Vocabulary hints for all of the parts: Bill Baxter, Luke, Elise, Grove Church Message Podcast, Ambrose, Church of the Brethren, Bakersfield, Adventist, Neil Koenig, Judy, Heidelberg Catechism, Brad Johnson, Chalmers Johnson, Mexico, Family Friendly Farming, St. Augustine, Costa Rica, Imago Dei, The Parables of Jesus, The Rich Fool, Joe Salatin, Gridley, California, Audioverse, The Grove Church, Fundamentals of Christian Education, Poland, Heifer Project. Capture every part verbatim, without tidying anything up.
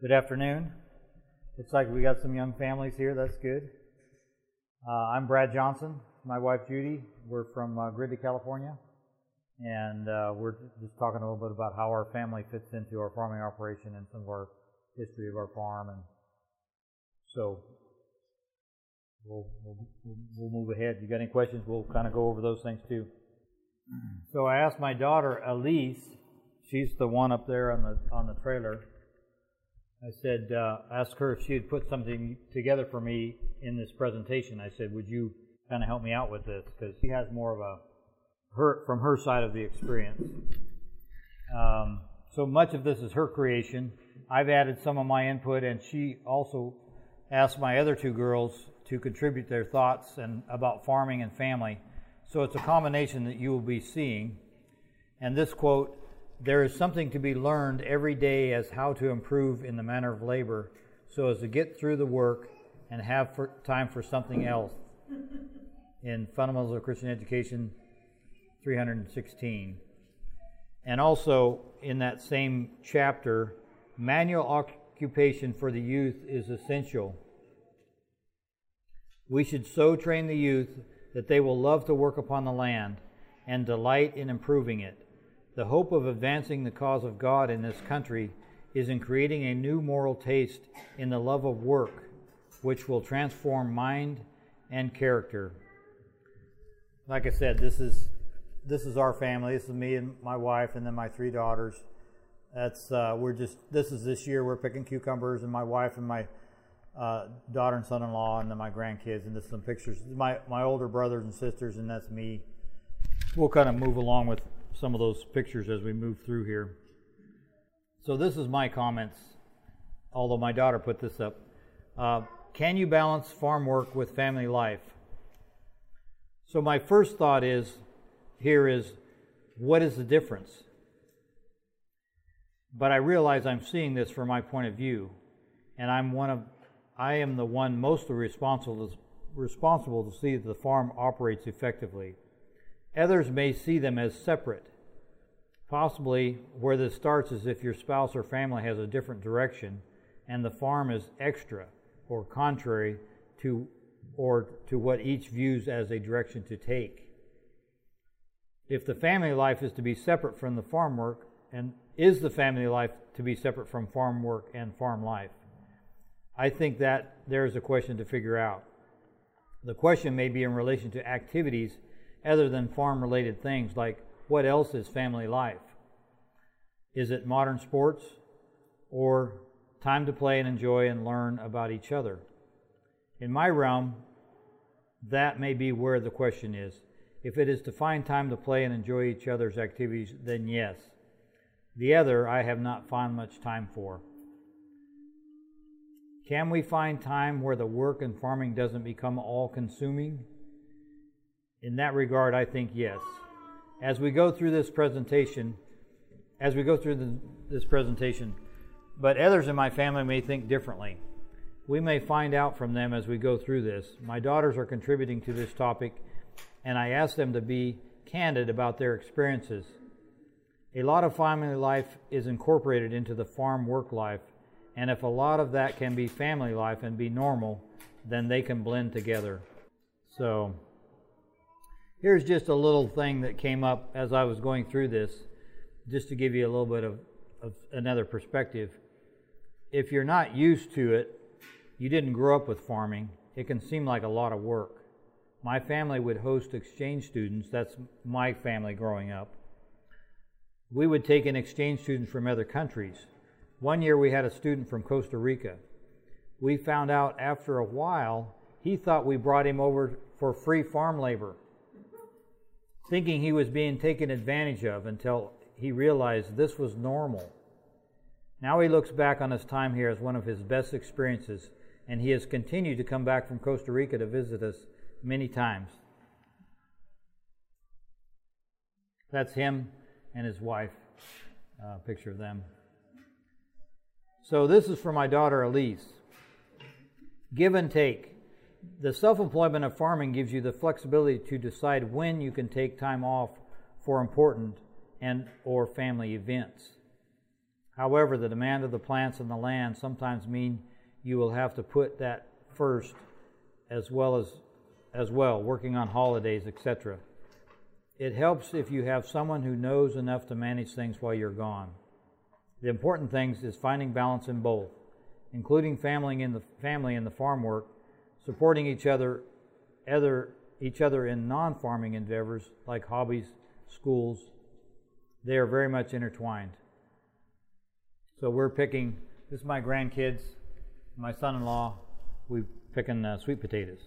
Good afternoon. Looks like we got some young families here. That's good. Uh, I'm Brad Johnson. My wife Judy. We're from uh, Gridley, California, and uh, we're just talking a little bit about how our family fits into our farming operation and some of our history of our farm. And so we'll we'll, we'll move ahead. You got any questions? We'll kind of go over those things too. So I asked my daughter Elise. She's the one up there on the on the trailer. I said, uh, ask her if she had put something together for me in this presentation. I said, would you kind of help me out with this? Because she has more of a, her from her side of the experience. Um, so much of this is her creation. I've added some of my input, and she also asked my other two girls to contribute their thoughts and about farming and family. So it's a combination that you will be seeing. And this quote, "There is something to be learned every day as how to improve in the manner of labor so as to get through the work and have for time for something else," in Fundamentals of Christian Education three hundred sixteen. And also in that same chapter, "Manual occupation for the youth is essential. We should so train the youth that they will love to work upon the land and delight in improving it. The hope of advancing the cause of God in this country is in creating a new moral taste in the love of work, which will transform mind and character." Like I said, this is this is our family. This is me and my wife, and then my three daughters. That's uh, we're just this is this year. We're picking cucumbers, and my wife and my uh, daughter and son-in-law, and then my grandkids. And there's some pictures. My my older brothers and sisters, and that's me. We'll kind of move along with some of those pictures as we move through here. So this is my comments, although my daughter put this up. Uh, can you balance farm work with family life? So my first thought is, here is, what is the difference? But I realize I'm seeing this from my point of view, and I'm one of, I am the one mostly responsible, responsible to see that the farm operates effectively. Others may see them as separate. Possibly where this starts is if your spouse or family has a different direction and the farm is extra or contrary to or to what each views as a direction to take. If the family life is to be separate from the farm work, and is the family life to be separate from farm work and farm life? I think that there is a question to figure out. The question may be in relation to activities other than farm-related things, like what else is family life? Is it modern sports, or time to play and enjoy and learn about each other? In my realm, that may be where the question is. If it is to find time to play and enjoy each other's activities, then yes. The other, I have not found much time for. Can we find time where the work and farming doesn't become all-consuming? In that regard, I think yes. As we go through this presentation, as we go through the, this presentation, but others in my family may think differently. We may find out from them as we go through this. My daughters are contributing to this topic, and I ask them to be candid about their experiences. A lot of family life is incorporated into the farm work life, and if a lot of that can be family life and be normal, then they can blend together. So here's just a little thing that came up as I was going through this, just to give you a little bit of, of another perspective. If you're not used to it, you didn't grow up with farming, it can seem like a lot of work. My family would host exchange students. That's my family growing up. We would take in exchange students from other countries. One year we had a student from Costa Rica. We found out after a while, he thought we brought him over for free farm labor, thinking he was being taken advantage of, until he realized this was normal. Now he looks back on his time here as one of his best experiences, and he has continued to come back from Costa Rica to visit us many times. That's him and his wife, uh, picture of them. So this is for my daughter Elise. Give and take. The self-employment of farming gives you the flexibility to decide when you can take time off for important and or family events. However, the demand of the plants and the land sometimes mean you will have to put that first, as well as as well, working on holidays, et cetera. It helps if you have someone who knows enough to manage things while you're gone. The important things is finding balance in both, including family in the family and the farm work, supporting each other, other each other in non-farming endeavors like hobbies, schools. They are very much intertwined. So we're picking. This is my grandkids, my son-in-law. We're picking uh, sweet potatoes.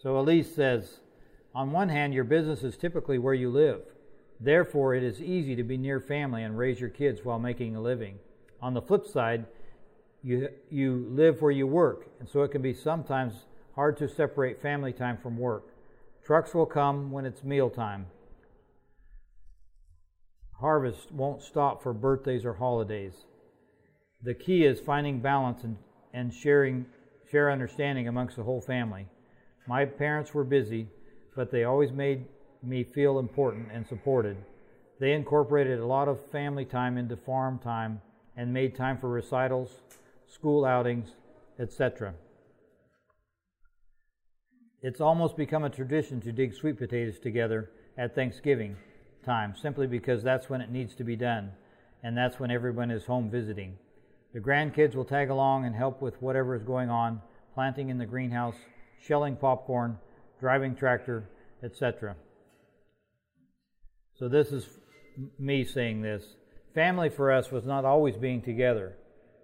So Elise says, on one hand, your business is typically where you live. Therefore, it is easy to be near family and raise your kids while making a living. On the flip side, you you live where you work, and so it can be sometimes hard to separate family time from work. Trucks will come when it's mealtime. Harvest won't stop for birthdays or holidays. The key is finding balance and, and sharing share understanding amongst the whole family. My parents were busy, but they always made me feel important and supported. They incorporated a lot of family time into farm time and made time for recitals, school outings, et cetera. It's almost become a tradition to dig sweet potatoes together at Thanksgiving time, simply because that's when it needs to be done, and that's when everyone is home visiting. The grandkids will tag along and help with whatever is going on, planting in the greenhouse, shelling popcorn, driving tractor, et cetera. So this is me saying this. Family for us was not always being together.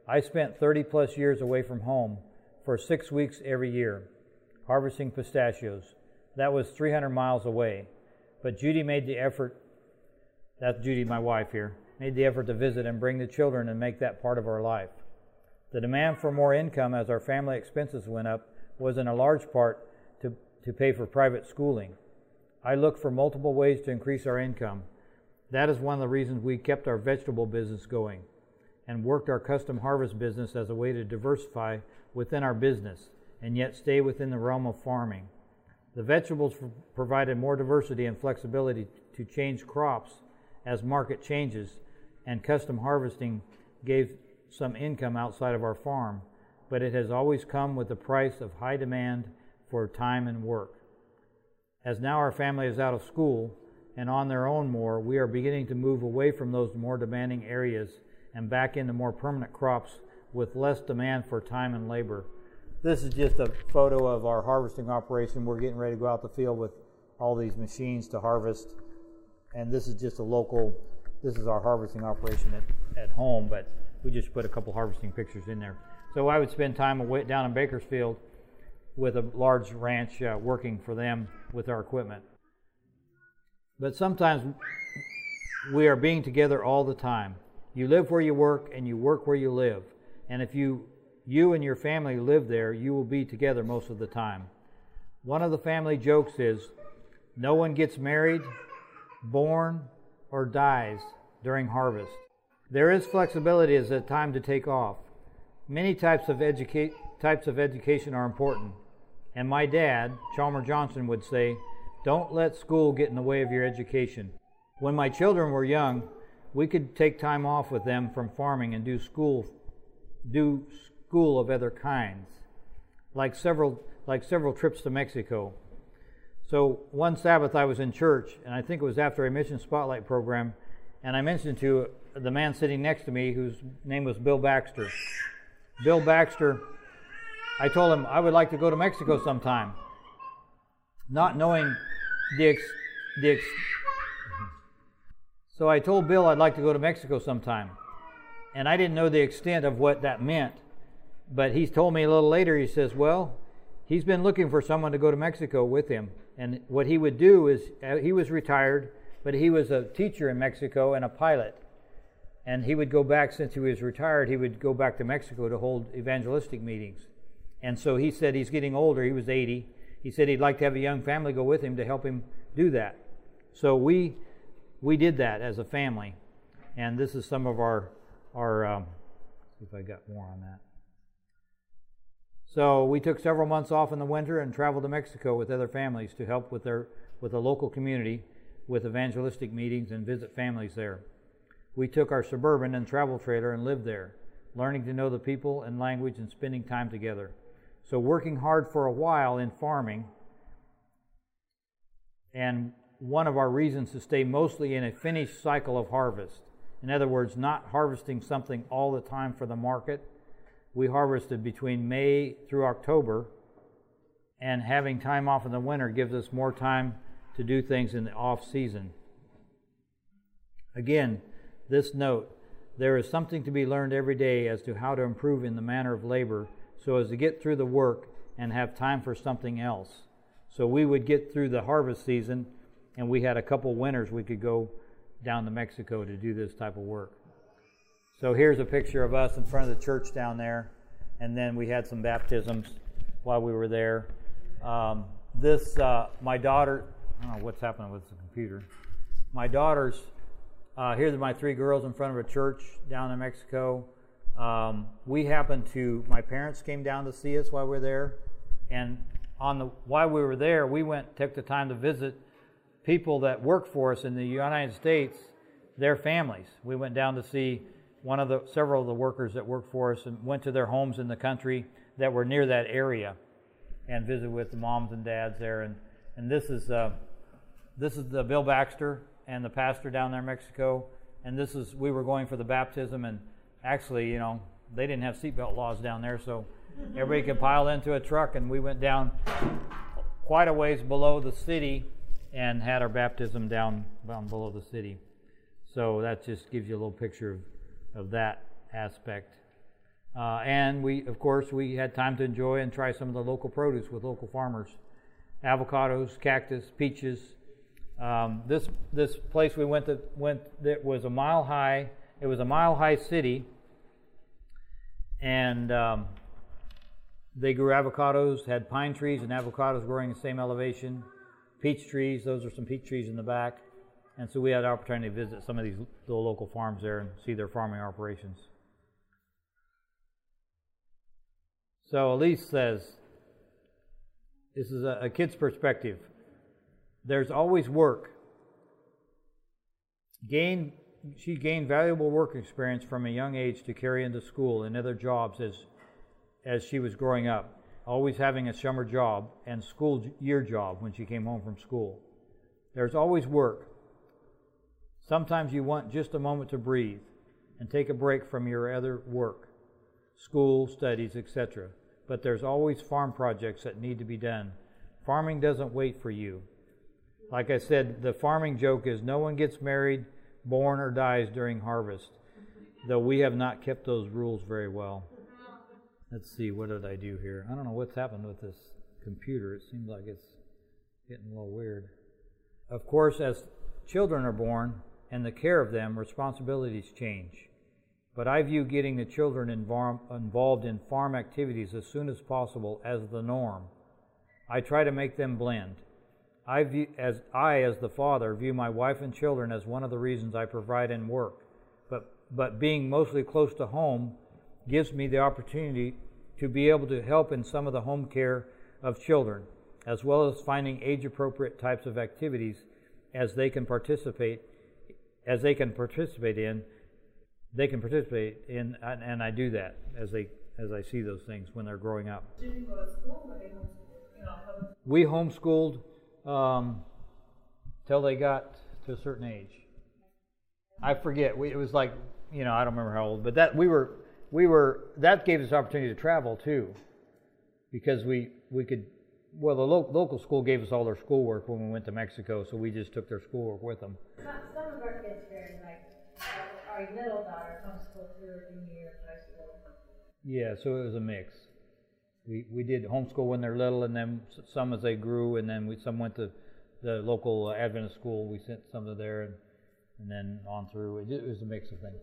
I spent thirty plus years away from home for six weeks every year, harvesting pistachios. That was three hundred miles away. But Judy made the effort, that's Judy, my wife here, made the effort to visit and bring the children and make that part of our life. The demand for more income as our family expenses went up was in a large part to, to pay for private schooling. I looked for multiple ways to increase our income. That is one of the reasons we kept our vegetable business going and worked our custom harvest business as a way to diversify within our business and yet stay within the realm of farming. The vegetables provided more diversity and flexibility to change crops as market changes, and custom harvesting gave some income outside of our farm, but it has always come with the price of high demand for time and work. As now our family is out of school and on their own more, we are beginning to move away from those more demanding areas and back into more permanent crops with less demand for time and labor. This is just a photo of our harvesting operation. We're getting ready to go out the field with all these machines to harvest. And this is just a local, this is our harvesting operation at, at home, but we just put a couple harvesting pictures in there. So I would spend time away down in Bakersfield with a large ranch uh, working for them with our equipment. But sometimes we are being together all the time. You live where you work and you work where you live. And if you, you and your family live there, you will be together most of the time. One of the family jokes is, no one gets married, born, or dies during harvest. There is flexibility as a time to take off. Many types of, educa- types of education are important, and my dad, Chalmers Johnson, would say, don't let school get in the way of your education. When my children were young, we could take time off with them from farming and do school, do school of other kinds, like several, like several trips to Mexico. So one Sabbath I was in church, and I think it was after a mission spotlight program, and I mentioned to the man sitting next to me, whose name was Bill Baxter, Bill Baxter, I told him I would like to go to Mexico sometime, not knowing the ex, the ex, so I told Bill I'd like to go to Mexico sometime, and I didn't know the extent of what that meant, but he told me a little later, he says, well, he's been looking for someone to go to Mexico with him, and what he would do is, he was retired, but he was a teacher in Mexico and a pilot. And he would go back, since he was retired, he would go back to Mexico to hold evangelistic meetings. And so he said he's getting older, he was eighty. He said he'd like to have a young family go with him to help him do that. So we we did that as a family. And this is some of our, our um, see if I got more on that. So we took several months off in the winter and traveled to Mexico with other families to help with their with the local community with evangelistic meetings and visit families there. We took our Suburban and travel trailer and lived there, learning to know the people and language and spending time together. So working hard for a while in farming, and one of our reasons to stay mostly in a finished cycle of harvest. In other words, not harvesting something all the time for the market. We harvested between May through October, and having time off in the winter gives us more time to do things in the off season. Again, this note, there is something to be learned every day as to how to improve in the manner of labor so as to get through the work and have time for something else. So we would get through the harvest season, and we had a couple winters we could go down to Mexico to do this type of work. So here's a picture of us in front of the church down there, and then we had some baptisms while we were there. Um, this, uh, my daughter, I don't know what's happening with the computer. My daughters, uh, here's my three girls in front of a church down in Mexico. Um, we happened to, my parents came down to see us while we were there, and on the while we were there, we went, took the time to visit people that work for us in the United States, their families. We went down to see one of the several of the workers that worked for us, and went to their homes in the country that were near that area, and visited with the moms and dads there. And and this is uh, this is the Bill Baxter and the pastor down there in Mexico. And this is, we were going for the baptism, and actually, you know, they didn't have seatbelt laws down there, so everybody could pile into a truck, and we went down quite a ways below the city and had our baptism down down below the city. So that just gives you a little picture of. of that aspect. Uh, and we, of course, we had time to enjoy and try some of the local produce with local farmers. Avocados, cactus, peaches. Um, this this place we went to, went, that was a mile high, it was a mile high city, and um, they grew avocados, had pine trees and avocados growing at the same elevation, peach trees, those are some peach trees in the back. And so we had the opportunity to visit some of these little local farms there and see their farming operations. So Elise says, this is a, a kid's perspective. There's always work. Gain, she gained valuable work experience from a young age to carry into school and other jobs as, as she was growing up, always having a summer job and school year job when she came home from school. There's always work. Sometimes you want just a moment to breathe and take a break from your other work, school, studies, et cetera. But there's always farm projects that need to be done. Farming doesn't wait for you. Like I said, the farming joke is no one gets married, born, or dies during harvest, though we have not kept those rules very well. Let's see, what did I do here? I don't know what's happened with this computer. It seems like it's getting a little weird. Of course, as children are born, and the care of them, responsibilities change. But I view getting the children involved in farm activities as soon as possible as the norm. I try to make them blend. I, view, as, I, as the father, view my wife and children as one of the reasons I provide and work. But, but being mostly close to home gives me the opportunity to be able to help in some of the home care of children, as well as finding age-appropriate types of activities as they can participate as they can participate in, they can participate in, and, and I do that as they as I see those things when they're growing up. Did you go to school or they homeschooled? We homeschooled um, till they got to a certain age. I forget. We, it was like you know I don't remember how old, but that we were we were that gave us opportunity to travel too, because we we could. Well, the lo- local school gave us all their schoolwork when we went to Mexico, so we just took their schoolwork with them. Some of our kids here, like our little daughter, homeschooled through her junior year of high school. Yeah, so it was a mix. We we did homeschool when they're little, and then some as they grew, and then we, some went to the local Adventist school. We sent some to there, and, and then on through. It, it was a mix of things.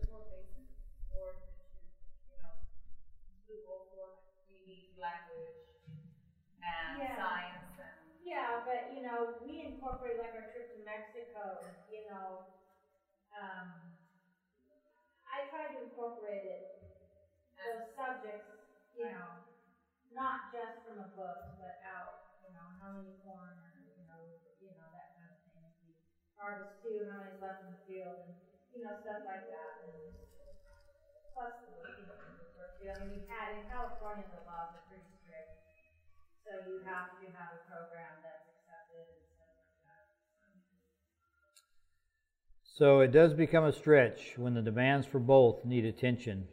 But, you know, we incorporated, like, our trip to Mexico, you know, um, I tried to incorporate it, those subjects, you know, not just from a book, but out, you know, how many corn, or, you know, you know, that kind of thing. Harvest two, how many left in the field, and you know, stuff like that. And plus, you know, I mean, you had in California the laws are pretty strict, so you have to have a program that's accepted and stuff like that. So it does become a stretch when the demands for both need attention,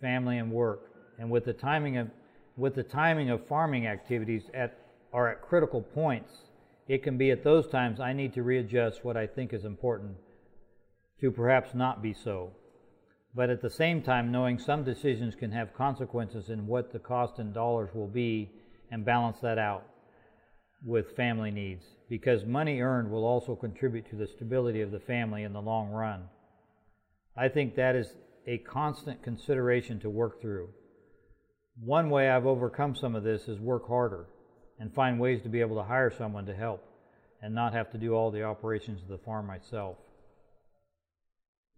family and work, and with the timing of with the timing of farming activities at are at critical points. It can be at those times I need to readjust what I think is important to perhaps not be so. But at the same time, knowing some decisions can have consequences in what the cost in dollars will be and balance that out with family needs, because money earned will also contribute to the stability of the family in the long run. I think that is a constant consideration to work through. One way I've overcome some of this is work harder and find ways to be able to hire someone to help and not have to do all the operations of the farm myself.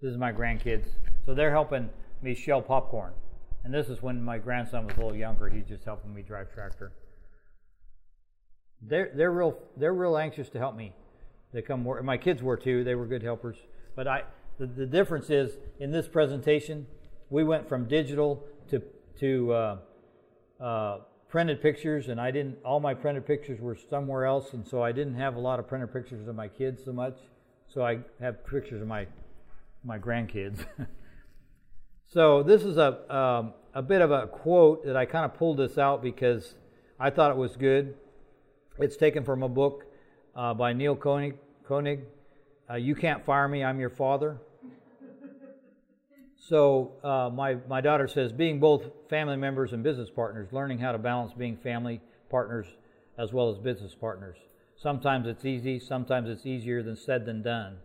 This is my grandkids. So they're helping me shell popcorn. And this is when my grandson was a little younger. He's just helping me drive tractor. They're, they're, real, they're real anxious to help me. They come work. My kids were too. They were good helpers. But I, the, the difference is, in this presentation, we went from digital to, to uh, uh, printed pictures, and I didn't, all my printed pictures were somewhere else, and so I didn't have a lot of printed pictures of my kids so much, so I have pictures of my my grandkids. So this is a um, a bit of a quote that I kind of pulled this out because I thought it was good. It's taken from a book uh, by Neil Koenig, Koenig. Uh, You Can't Fire Me, I'm Your Father. So uh, my, my daughter says, being both family members and business partners, learning how to balance being family partners as well as business partners. Sometimes it's easy, sometimes it's easier than said than done.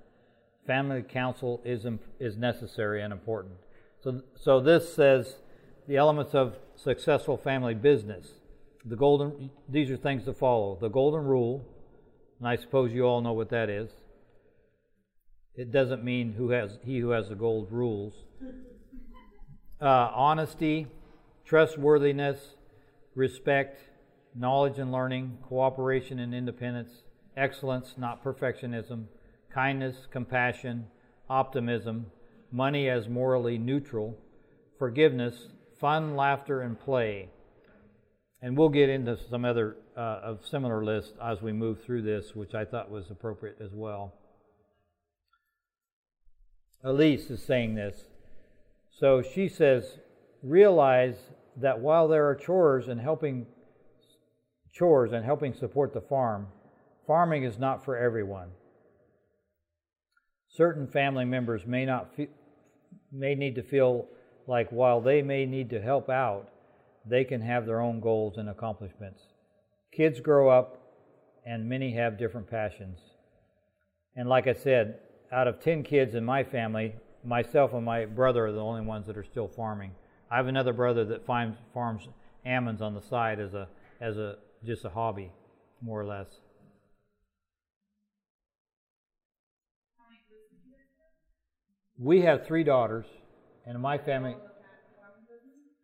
Family counsel is is necessary and important. So, so this says the elements of successful family business. The golden, these are things to follow. The golden rule, and I suppose you all know what that is. It doesn't mean who has he who has the gold rules. Uh, honesty, trustworthiness, respect, knowledge and learning, cooperation and independence, excellence, not perfectionism, kindness, compassion, optimism, money as morally neutral, forgiveness, fun, laughter, and play. And we'll get into some other uh, of similar lists as we move through this, which I thought was appropriate as well. Elise is saying this. So she says, realize that while there are chores and helping chores and helping support the farm, farming is not for everyone. Certain family members may not fe- may need to feel like while they may need to help out, they can have their own goals and accomplishments. Kids grow up and many have different passions. And like I said, out of ten kids in my family, myself and my brother are the only ones that are still farming. I have another brother that farms, farms almonds on the side as a as a just a hobby, more or less. We have three daughters, and in my family,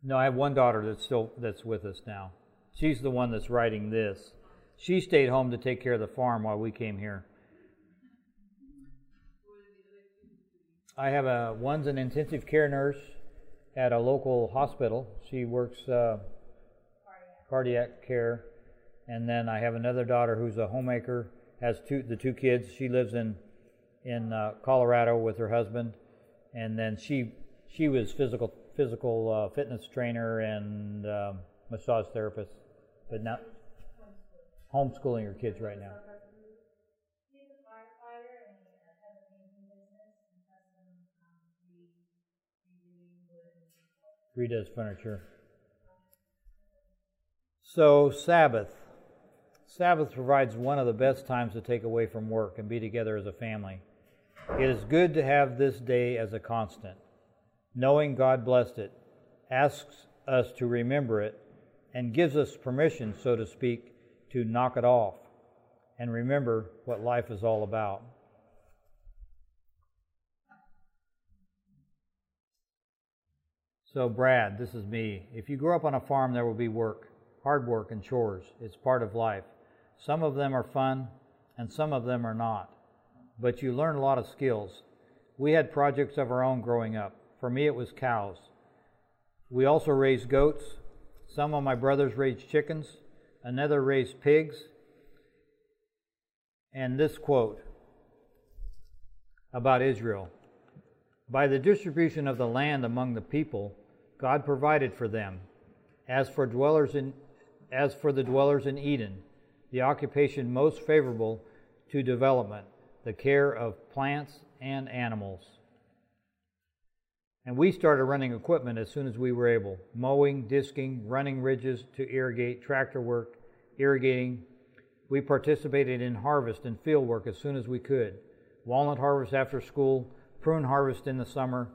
no, I have one daughter that's still that's with us now. She's the one that's writing this. She stayed home to take care of the farm while we came here. I have a, one's an intensive care nurse at a local hospital. She works uh, cardiac. cardiac care. And then I have another daughter who's a homemaker, has two the two kids. She lives in in uh, Colorado with her husband. And then she she was physical physical uh, fitness trainer and uh, massage therapist. But now homeschooling her kids right now. Redoes furniture. So Sabbath. Sabbath provides one of the best times to take away from work and be together as a family. It is good to have this day as a constant. Knowing God blessed it, asks us to remember it, and gives us permission, so to speak, to knock it off and remember what life is all about. So Brad, this is me. If you grow up on a farm, there will be work, hard work and chores. It's part of life. Some of them are fun and some of them are not. But you learn a lot of skills. We had projects of our own growing up. For me, it was cows. We also raised goats. Some of my brothers raised chickens. Another raised pigs. And this quote about Israel: by the distribution of the land among the people, God provided for them. As for dwellers in, as for the dwellers in Eden, the occupation most favorable to development, the care of plants and animals. And we started running equipment as soon as we were able: mowing, disking, running ridges to irrigate, tractor work, irrigating. We participated in harvest and field work as soon as we could: walnut harvest after school, prune harvest in the summer,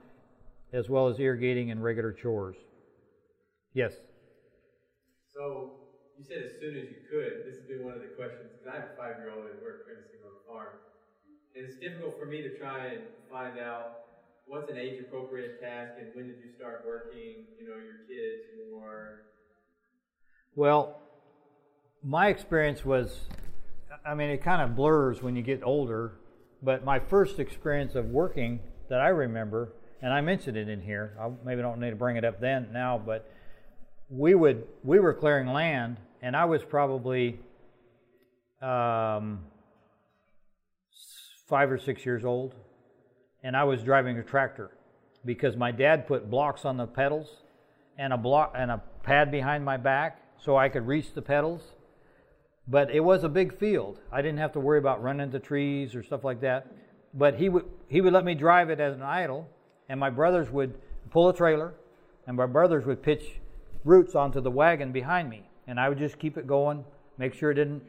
as well as irrigating and regular chores. Yes? So, you said as soon as you could. This has been one of the questions, because I have a five-year-old that works previously on the farm. And it's difficult for me to try and find out what's an age-appropriate task and when did you start working, you know, your kids more? Well, my experience was, I mean, it kind of blurs when you get older, but my first experience of working that I remember, and I mentioned it in here, I maybe don't need to bring it up then now, but we would we were clearing land, and I was probably um, five or six years old, and I was driving a tractor because my dad put blocks on the pedals and a block and a pad behind my back so I could reach the pedals. But it was a big field. I didn't have to worry about running into trees or stuff like that. But he would he would let me drive it as an idle, and my brothers would pull a trailer, and my brothers would pitch roots onto the wagon behind me, and I would just keep it going, make sure it didn't,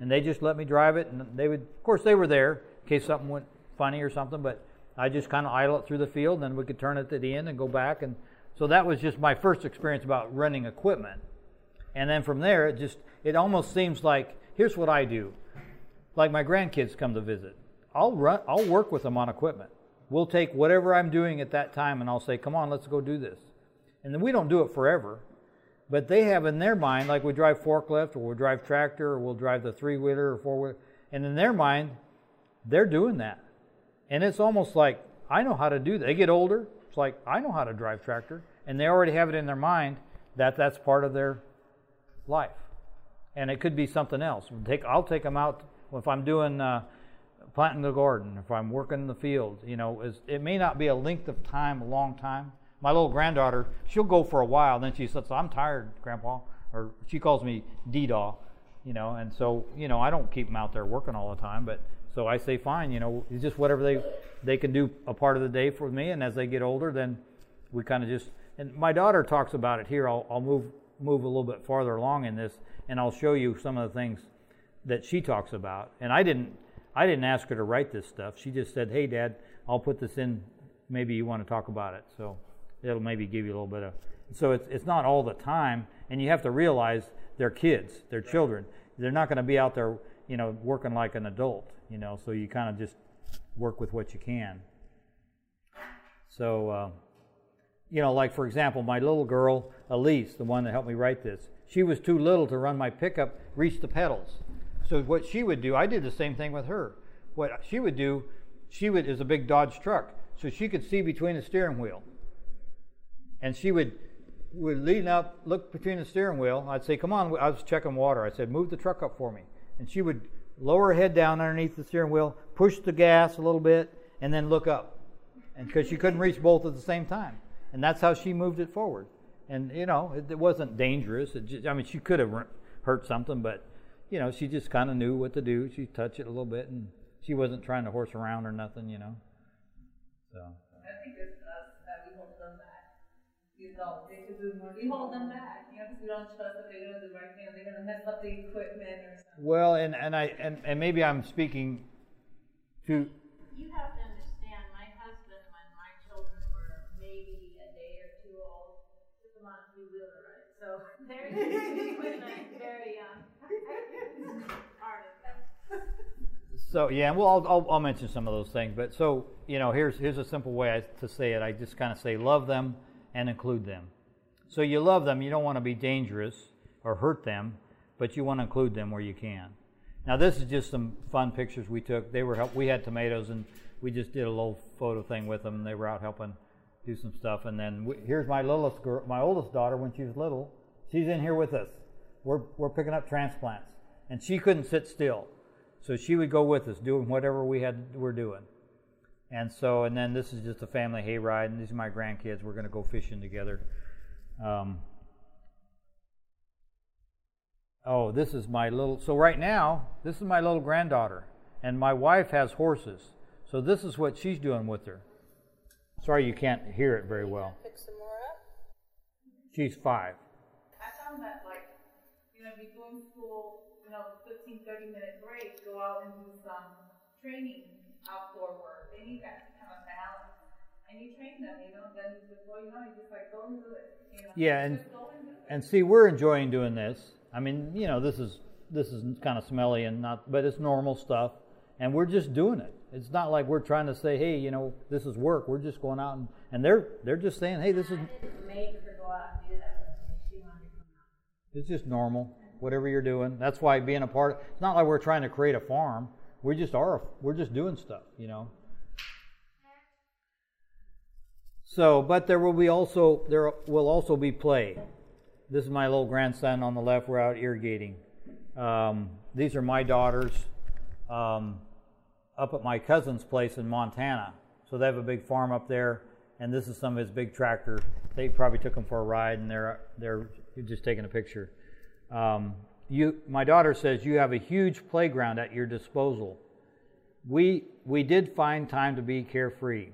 and they just let me drive it, and they would, of course they were there in case something went funny or something, but I just kind of idle it through the field, and then we could turn it to the end and go back, and so that was just my first experience about running equipment. And then from there, it just, it almost seems like, here's what I do. Like my grandkids come to visit. I'll run, I'll work with them on equipment. We'll take whatever I'm doing at that time, and I'll say, come on, let's go do this. And then we don't do it forever. But they have in their mind, like we drive forklift, or we'll drive tractor, or we'll drive the three-wheeler or four-wheeler. And in their mind, they're doing that. And it's almost like, I know how to do that. They get older. It's like, I know how to drive tractor. And they already have it in their mind that that's part of their life. And it could be something else. We'll take, I'll take them out if I'm doing uh, planting the garden, if I'm working in the field. You know, it's, it may not be a length of time, a long time. My little granddaughter, she'll go for a while, then she says, I'm tired, Grandpa. Or she calls me D-Daw, you know, and so, you know, I don't keep them out there working all the time, but so I say, fine, you know, it's just whatever they, they can do a part of the day for me, and as they get older, then we kind of just, and my daughter talks about it here. I'll, I'll move, move a little bit farther along in this, and I'll show you some of the things that she talks about. And I didn't, I didn't ask her to write this stuff. She just said, hey, Dad, I'll put this in. Maybe you want to talk about it, so it'll maybe give you a little bit of, so it's it's not all the time, and you have to realize they're kids, they're children. They're not going to be out there, you know, working like an adult, you know, so you kind of just work with what you can. So, uh, you know, like for example, my little girl, Elise, the one that helped me write this, she was too little to run my pickup, reach the pedals. So what she would do, I did the same thing with her. What she would do, she would, is a big Dodge truck, so she could see between the steering wheel. And she would would lean up, look between the steering wheel. I'd say, come on, I was checking water. I said, move the truck up for me. And she would lower her head down underneath the steering wheel, push the gas a little bit, and then look up. And because she couldn't reach both at the same time. And that's how she moved it forward. And, you know, it, it wasn't dangerous. It just, I mean, she could have hurt something, but, you know, she just kind of knew what to do. She'd touch it a little bit, and she wasn't trying to horse around or nothing, you know. So I think it's us that we hold them back. Adults, they could do more. We hold them back, you know, because we don't trust that they're going to do the right thing, they're going to mess up the equipment or something. Well, and, and I and, and maybe I'm speaking to. You have to understand, my husband, when my children were maybe a day or two old, took them on a three-wheeler ride. So they're equipment very young. So yeah, well, I'll, I'll I'll mention some of those things, but so you know, here's here's a simple way I, to say it. I just kind of say, love them and include them. So you love them, you don't want to be dangerous or hurt them, but you want to include them where you can. Now this is just some fun pictures we took. They were help. We had tomatoes, and we just did a little photo thing with them, and they were out helping do some stuff. And then we, here's my littlest girl, my oldest daughter, when she was little, she's in here with us. We're we're picking up transplants, and she couldn't sit still, so she would go with us doing whatever we had were doing. And so, and then this is just a family hayride, and these are my grandkids. We're going to go fishing together. Um, oh, this is my little, so right now, this is my little granddaughter, and my wife has horses. So this is what she's doing with her. Sorry you can't hear it very well. Pick some more up. She's five. I found that, like, you know, before school, you know, fifteen, thirty minute break, go out and do some training outdoor work. They need that kind of balance, and you train them, you know. Then before you know, you just like go and do it. You know? Yeah, and just go and, do it. And see, we're enjoying doing this. I mean, you know, this is this is kind of smelly and not, but it's normal stuff, and we're just doing it. It's not like we're trying to say, hey, you know, this is work. We're just going out, and, and they're they're just saying, hey, this is. I didn't make her go out and do that. She wanted to come out. It's just normal, whatever you're doing. That's why being a part. Of, it's not like we're trying to create a farm. We just are. We're just doing stuff, you know. So, but there will be also there will also be play. This is my little grandson on the left. We're out irrigating. Um, these are my daughters um, up at my cousin's place in Montana. So they have a big farm up there, and this is some of his big tractor. They probably took him for a ride, and they're they're just taking a picture. Um, You, my daughter says you have a huge playground at your disposal. We we did find time to be carefree,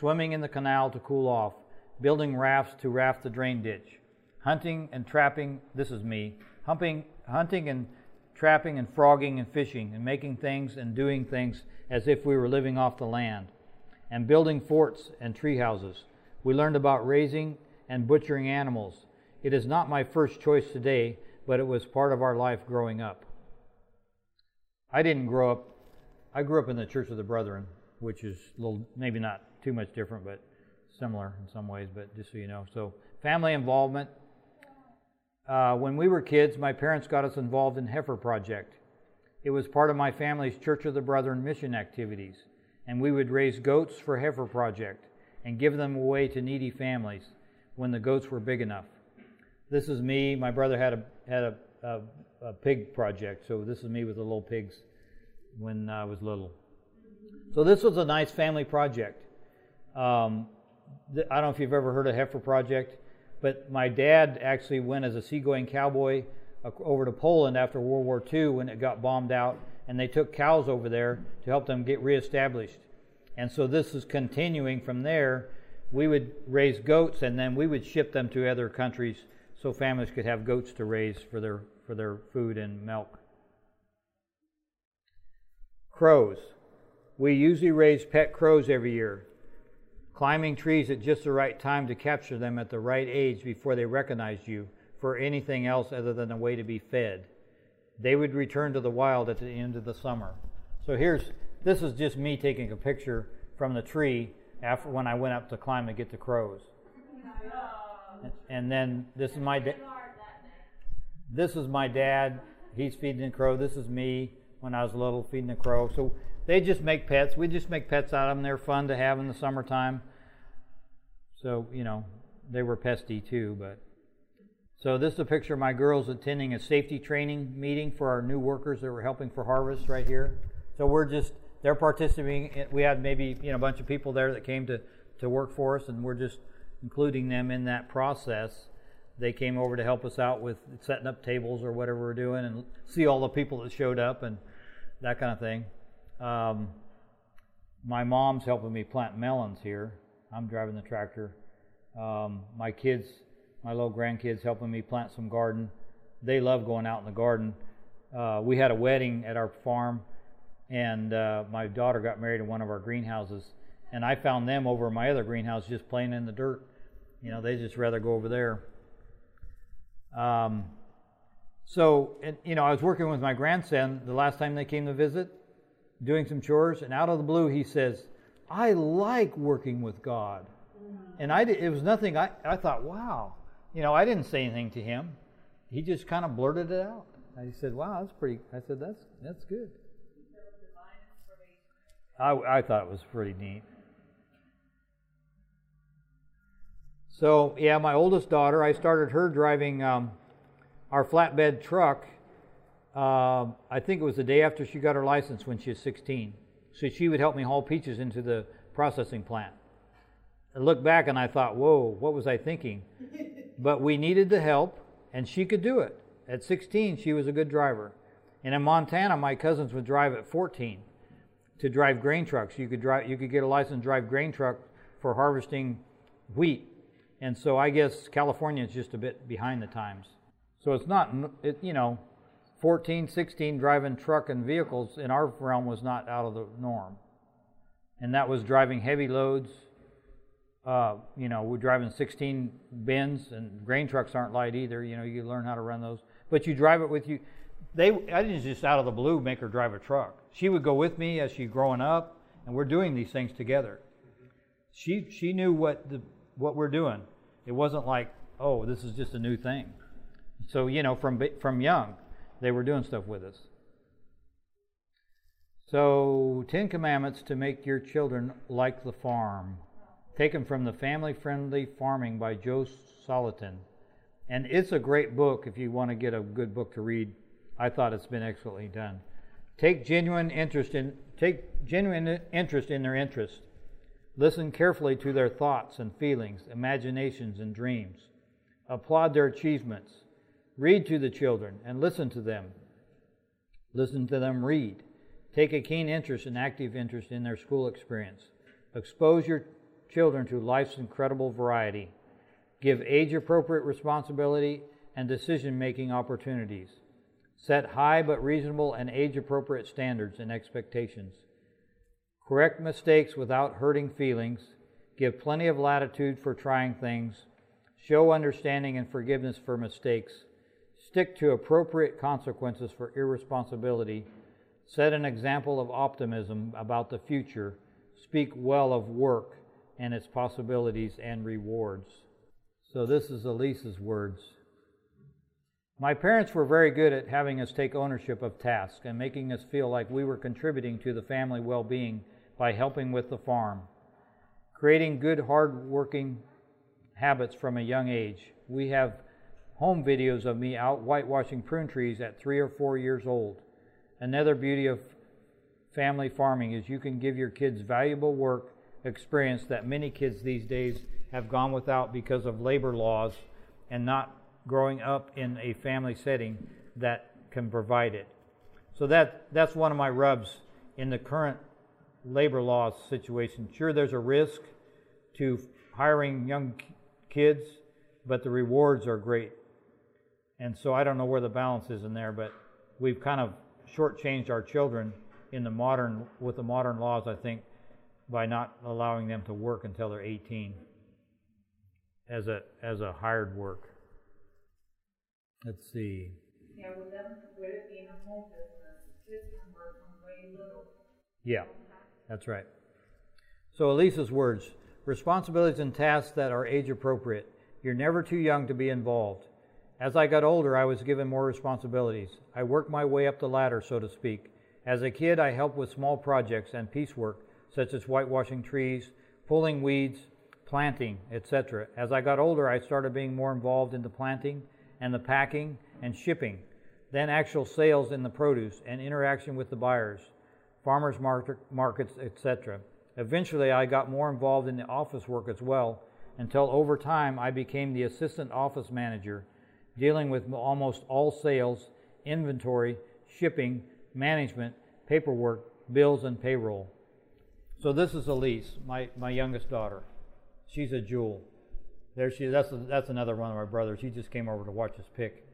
swimming in the canal to cool off, building rafts to raft the drain ditch, hunting and trapping. This is me, humping, hunting and trapping and frogging and fishing and making things and doing things as if we were living off the land, and building forts and tree houses. We learned about raising and butchering animals. It is not my first choice today, but it was part of our life growing up. I didn't grow up, I grew up in the Church of the Brethren, which is a little, maybe not too much different, but similar in some ways, but just so you know. So family involvement. Uh, when we were kids, my parents got us involved in Heifer Project. It was part of my family's Church of the Brethren mission activities, and we would raise goats for Heifer Project and give them away to needy families when the goats were big enough. This is me. My brother had a had a, a, a pig project, so this is me with the little pigs when I was little. So this was a nice family project. Um, th- I don't know if you've ever heard of Heifer Project, but my dad actually went as a seagoing cowboy uh, over to Poland after World War Two when it got bombed out, and they took cows over there to help them get reestablished. And so this is continuing from there. We would raise goats, and then we would ship them to other countries, so families could have goats to raise for their for their food and milk. Crows. We usually raise pet crows every year, climbing trees at just the right time to capture them at the right age before they recognized you for anything else other than a way to be fed. They would return to the wild at the end of the summer. So here's, this is just me taking a picture from the tree after when I went up to climb to get the crows. And then this is my da- this is my dad. He's feeding a crow. This is me when I was little feeding a crow. So they just make pets. We just make pets out of them. They're fun to have in the summertime. So you know they were pesty too. But so this is a picture of my girls attending a safety training meeting for our new workers that were helping for harvest right here. So we're just they're participating. We had maybe you know a bunch of people there that came to to work for us, and we're just including them in that process. They came over to help us out with setting up tables or whatever we're doing, and see all the people that showed up and that kind of thing. Um, my mom's helping me plant melons here. I'm driving the tractor. Um, my kids, my little grandkids, helping me plant some garden. They love going out in the garden. Uh, we had a wedding at our farm, and uh, my daughter got married in one of our greenhouses, and I found them over in my other greenhouse just playing in the dirt. You know, they just rather go over there. Um, so, and, you know, I was working with my grandson the last time they came to visit, doing some chores, and out of the blue he says, "I like working with God." And I did, it was nothing, I, I thought, wow. You know, I didn't say anything to him. He just kind of blurted it out. I said, wow, that's pretty, I said, that's that's good. I, I thought it was pretty neat. So yeah, my oldest daughter, I started her driving um, our flatbed truck. Uh, I think it was the day after she got her license when she was sixteen. So she would help me haul peaches into the processing plant. I looked back and I thought, whoa, what was I thinking? But we needed the help, and she could do it. At sixteen, she was a good driver. And in Montana, my cousins would drive at fourteen to drive grain trucks. You could drive, you could get a license to drive grain truck for harvesting wheat. And so I guess California is just a bit behind the times. So it's not, it, you know, fourteen, sixteen driving truck and vehicles in our realm was not out of the norm. And that was driving heavy loads. Uh, you know, we're driving sixteen bins, and grain trucks aren't light either. You know, you learn how to run those. But you drive it with you. They, I didn't just out of the blue make her drive a truck. She would go with me as she growing up, and we're doing these things together. She she knew what the what we're doing. It wasn't like, oh, this is just a new thing. So you know, from from young, they were doing stuff with us. So, Ten Commandments to make your children like the farm, taken from the Family Friendly Farming by Joe Salatin, and it's a great book if you want to get a good book to read. I thought it's been excellently done. Take genuine interest in take genuine interest in their interest. Listen carefully to their thoughts and feelings, imaginations and dreams. Applaud their achievements. Read to the children and listen to them. Listen to them read. Take a keen interest and active interest in their school experience. Expose your children to life's incredible variety. Give age-appropriate responsibility and decision-making opportunities. Set high but reasonable and age-appropriate standards and expectations. Correct mistakes without hurting feelings. Give plenty of latitude for trying things. Show understanding and forgiveness for mistakes. Stick to appropriate consequences for irresponsibility. Set an example of optimism about the future. Speak well of work and its possibilities and rewards. So this is Elise's words. My parents were very good at having us take ownership of tasks and making us feel like we were contributing to the family well-being by helping with the farm. Creating good, hard-working habits from a young age. We have home videos of me out whitewashing prune trees at three or four years old. Another beauty of family farming is you can give your kids valuable work experience that many kids these days have gone without because of labor laws and not growing up in a family setting that can provide it. So that that's one of my rubs in the current labor laws situation. Sure, there's a risk to hiring young kids, but the rewards are great. And so I don't know where the balance is in there, but we've kind of shortchanged our children in the modern with the modern laws, I think, by not allowing them to work until they're eighteen as a as a hired work. Let's see. Yeah, with them, with it being a home business, kids can work on way little. Yeah, that's right. So Elise's words, responsibilities and tasks that are age appropriate. You're never too young to be involved. As I got older, I was given more responsibilities. I worked my way up the ladder, so to speak. As a kid, I helped with small projects and piecework, such as whitewashing trees, pulling weeds, planting, et cetera. As I got older, I started being more involved in the planting and the packing and shipping, then actual sales in the produce and interaction with the buyers, farmers market, markets, et cetera. Eventually, I got more involved in the office work as well, until over time I became the assistant office manager, dealing with almost all sales, inventory, shipping, management, paperwork, bills, and payroll. So this is Elise, my, my youngest daughter. She's a jewel. There she is. That's, that's another one of my brothers. He just came over to watch us pick.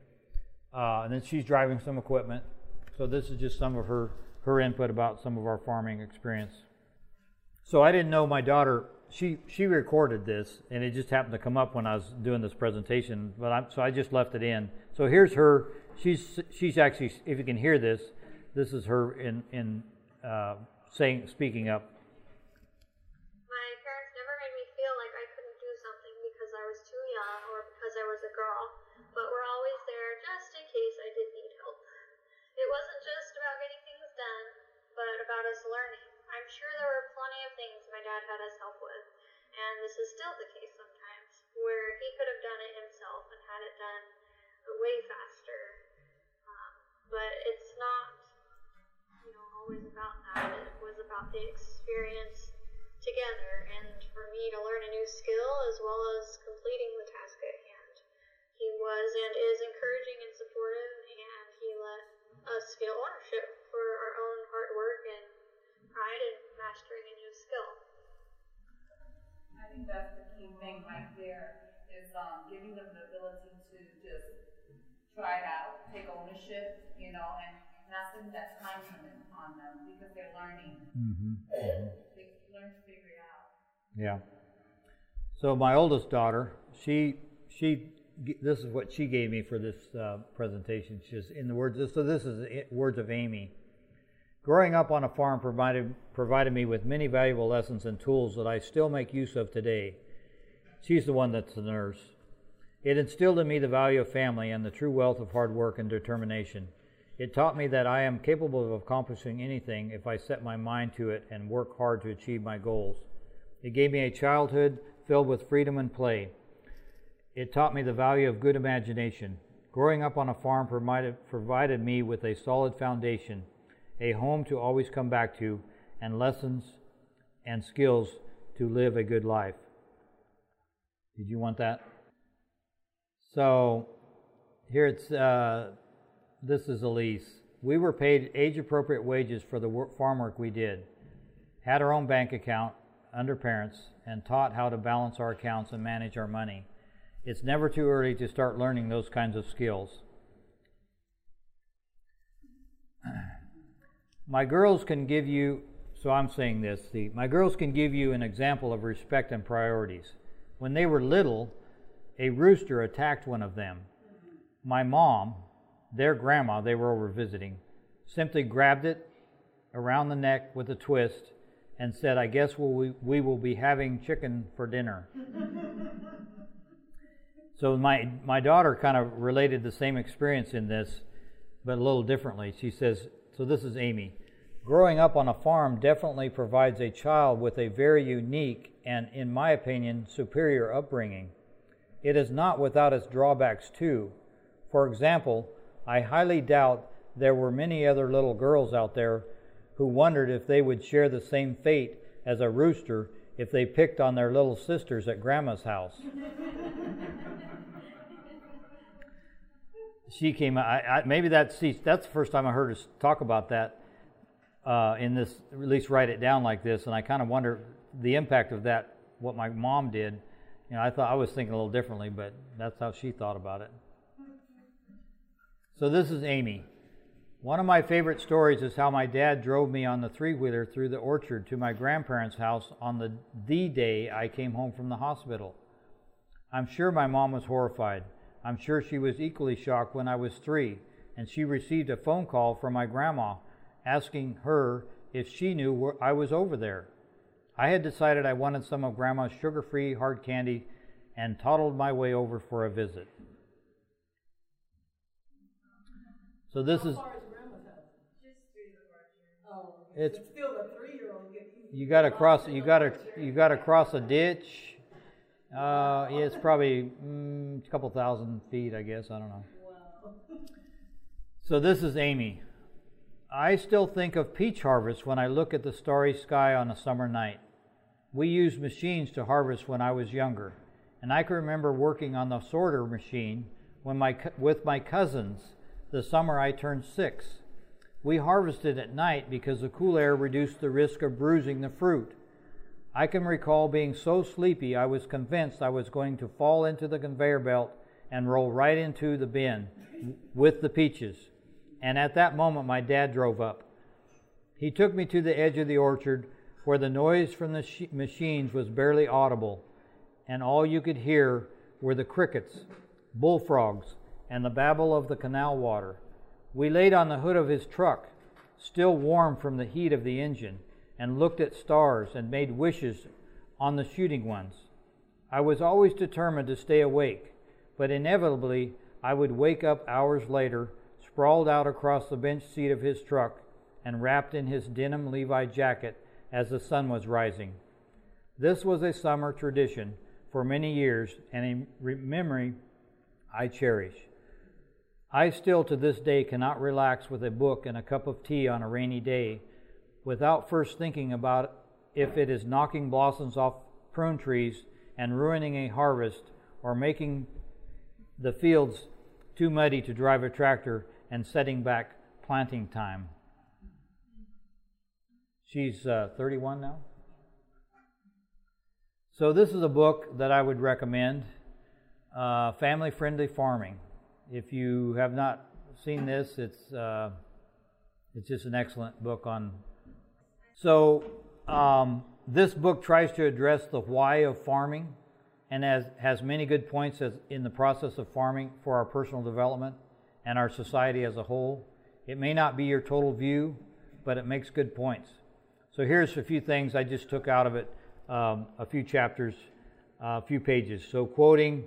Uh, and then she's driving some equipment. So this is just some of her, her input about some of our farming experience. So I didn't know my daughter, she, she recorded this, and it just happened to come up when I was doing this presentation, but I'm, so I just left it in. So here's her. She's, she's actually, if you can hear this, this is her in, in uh, saying, speaking up. Learning. I'm sure there were plenty of things my dad had us help with, and this is still the case sometimes, where he could have done it himself and had it done way faster. Um, but it's not, you know, always about that. It was about the experience together, and for me to learn a new skill as well as completing the task at hand. He was and is encouraging and supportive, and he let us feel ownership for our own hard work and pride in mastering a new skill. I think that's the key thing right there, is um, giving them the ability to just try it out, take ownership, you know, and not putting that time limit on them because they're learning. Mm-hmm. They learn to figure it out. Yeah. So my oldest daughter, she she this is what she gave me for this uh, presentation. She's in the words. So this is the words of Amy. Growing up on a farm provided provided me with many valuable lessons and tools that I still make use of today. She's the one that's the nurse. It instilled in me the value of family and the true wealth of hard work and determination. It taught me that I am capable of accomplishing anything if I set my mind to it and work hard to achieve my goals. It gave me a childhood filled with freedom and play. It taught me the value of good imagination. Growing up on a farm provided, provided me with a solid foundation, a home to always come back to, and lessons and skills to live a good life. Did you want that? So here it's... Uh, This is Elise. We were paid age-appropriate wages for the work, farm work we did, had our own bank account under parents, and taught how to balance our accounts and manage our money. It's never too early to start learning those kinds of skills. My girls can give you, so I'm saying this, the, my girls can give you an example of respect and priorities. When they were little, a rooster attacked one of them. My mom, their grandma, they were over visiting, simply grabbed it around the neck with a twist and said, I guess we'll, we, we will be having chicken for dinner. So my, my daughter kind of related the same experience in this, but a little differently. She says, so this is Amy. Growing up on a farm definitely provides a child with a very unique and, in my opinion, superior upbringing. It is not without its drawbacks, too. For example, I highly doubt there were many other little girls out there who wondered if they would share the same fate as a rooster if they picked on their little sisters at Grandma's house. She came. I, I, maybe that's that's the first time I heard us talk about that. Uh, in this, at least write it down like this, and I kind of wonder the impact of that. What my mom did, you know, I thought I was thinking a little differently, but that's how she thought about it. So this is Amy. One of my favorite stories is how my dad drove me on the three-wheeler through the orchard to my grandparents' house on the, the day I came home from the hospital. I'm sure my mom was horrified. I'm sure she was equally shocked when I was three, and she received a phone call from my grandma asking her if she knew I was over there. I had decided I wanted some of Grandma's sugar-free hard candy and toddled my way over for a visit. So this How is. Far is Grandma's house? Just through the orchard. Oh, it's, it's still the three-year-old. You got to cross. You got to. You got to cross a ditch. Uh, yeah, it's probably mm, a couple thousand feet, I guess. I don't know. Wow. So this is Amy. I still think of peach harvest when I look at the starry sky on a summer night. We used machines to harvest when I was younger, and I can remember working on the sorter machine when my with my cousins. The summer I turned six. We harvested at night because the cool air reduced the risk of bruising the fruit. I can recall being so sleepy I was convinced I was going to fall into the conveyor belt and roll right into the bin with the peaches. And at that moment my dad drove up. He took me to the edge of the orchard where the noise from the sh- machines was barely audible, and all you could hear were the crickets, bullfrogs, and the babble of the canal water. We laid on the hood of his truck, still warm from the heat of the engine, and looked at stars and made wishes on the shooting ones. I was always determined to stay awake, but inevitably I would wake up hours later, sprawled out across the bench seat of his truck and wrapped in his denim Levi jacket as the sun was rising. This was a summer tradition for many years and a memory I cherish. I still to this day cannot relax with a book and a cup of tea on a rainy day without first thinking about if it is knocking blossoms off prune trees and ruining a harvest, or making the fields too muddy to drive a tractor and setting back planting time. She's uh, thirty-one now. So this is a book that I would recommend, uh, Family Friendly Farming. If you have not seen this, it's uh, it's just an excellent book on. So um, this book tries to address the why of farming, and has, has many good points as in the process of farming for our personal development and our society as a whole. It may not be your total view, but it makes good points. So here's a few things I just took out of it, um, a few chapters, uh, a few pages. So quoting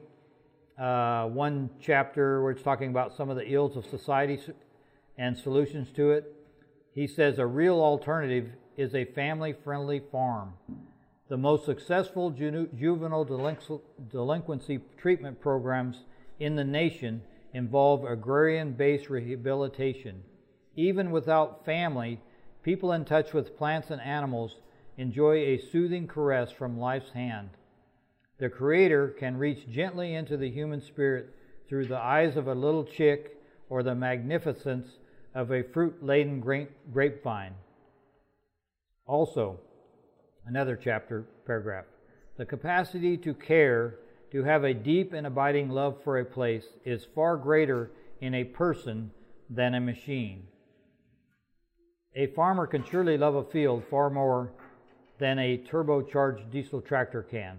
uh, one chapter where it's talking about some of the ills of society and solutions to it. He says, a real alternative is a family-friendly farm. The most successful ju- juvenile delinqu- delinquency treatment programs in the nation involve agrarian-based rehabilitation. Even without family, people in touch with plants and animals enjoy a soothing caress from life's hand. The Creator can reach gently into the human spirit through the eyes of a little chick or the magnificence of a fruit-laden grape- grapevine. Also, another chapter, paragraph. The capacity to care, to have a deep and abiding love for a place, is far greater in a person than a machine. A farmer can surely love a field far more than a turbocharged diesel tractor can.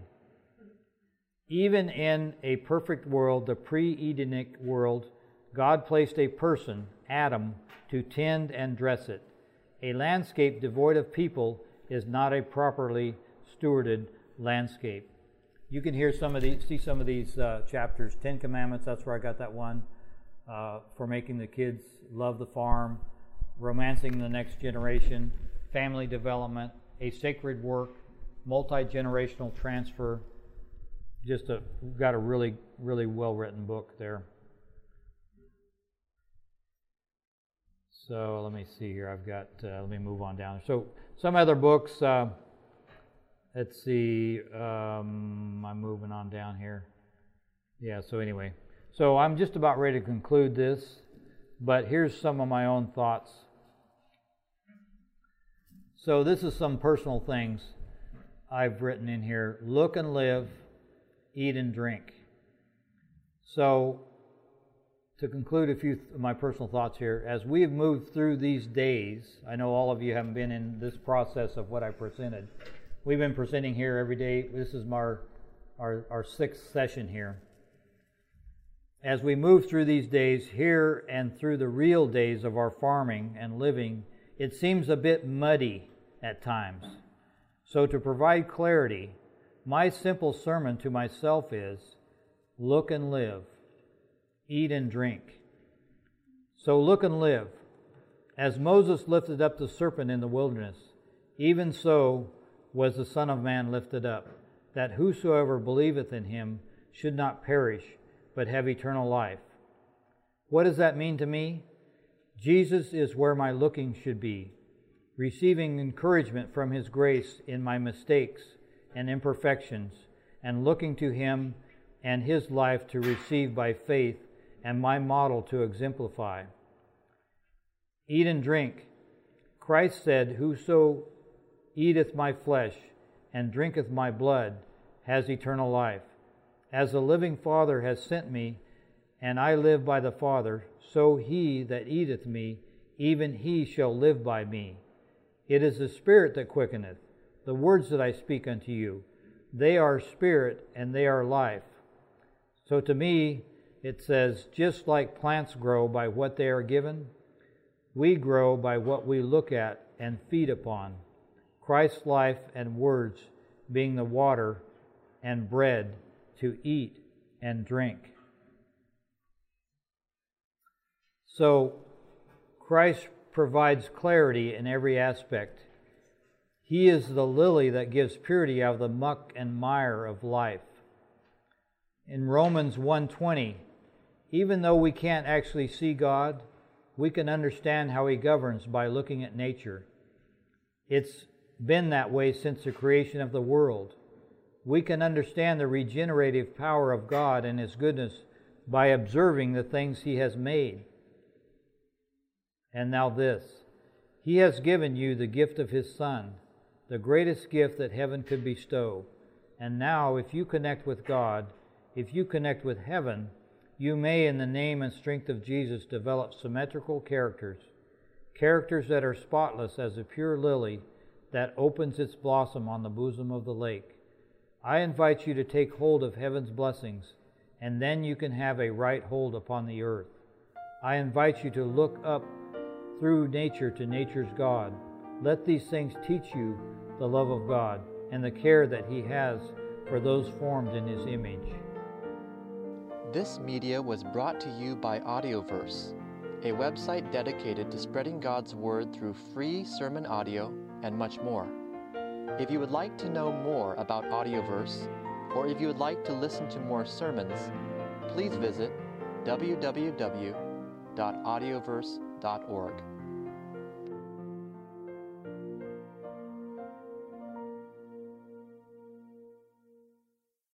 Even in a perfect world, the pre-Edenic world, God placed a person, Adam, to tend and dress it. A landscape devoid of people is not a properly stewarded landscape. You can hear some of these, see some of these uh, chapters. Ten Commandments, that's where I got that one, uh, for making the kids love the farm, romancing the next generation, family development, a sacred work, multi-generational transfer. Just a, got a really, really well-written book there. So let me see here. I've got, uh, let me move on down. So some other books, uh, let's see, um, I'm moving on down here. Yeah, so anyway. So I'm just about ready to conclude this, but here's some of my own thoughts. So this is some personal things I've written in here. Look and live, eat and drink. So to conclude a few of my personal thoughts here, as we have moved through these days, I know all of you haven't been in this process of what I presented. We've been presenting here every day. This is our, our, our sixth session here. As we move through these days here and through the real days of our farming and living, it seems a bit muddy at times. So to provide clarity, my simple sermon to myself is, look and live. Eat and drink. So look and live. As Moses lifted up the serpent in the wilderness, even so was the Son of Man lifted up, that whosoever believeth in him should not perish, but have eternal life. What does that mean to me? Jesus is where my looking should be, receiving encouragement from His grace in my mistakes and imperfections, and looking to Him and His life to receive by faith, and my model to exemplify. Eat and drink. Christ said, whoso eateth my flesh and drinketh my blood has eternal life. As the living Father has sent me, and I live by the Father, so he that eateth me, even he shall live by me. It is the Spirit that quickeneth, the words that I speak unto you. They are spirit and they are life. So to me, it says, just like plants grow by what they are given, we grow by what we look at and feed upon, Christ's life and words being the water and bread to eat and drink. So Christ provides clarity in every aspect. He is the lily that gives purity out of the muck and mire of life. in Romans one twenty, even though we can't actually see God, we can understand how He governs by looking at nature. It's been that way since the creation of the world. We can understand the regenerative power of God and His goodness by observing the things He has made. And now this, He has given you the gift of His Son, the greatest gift that heaven could bestow. And now, if you connect with God, if you connect with heaven, you may, in the name and strength of Jesus, develop symmetrical characters, characters that are spotless as a pure lily that opens its blossom on the bosom of the lake. I invite you to take hold of heaven's blessings, and then you can have a right hold upon the earth. I invite you to look up through nature to nature's God. Let these things teach you the love of God and the care that He has for those formed in His image. This media was brought to you by Audioverse, a website dedicated to spreading God's Word through free sermon audio and much more. If you would like to know more about Audioverse, or if you would like to listen to more sermons, please visit w w w dot audioverse dot org.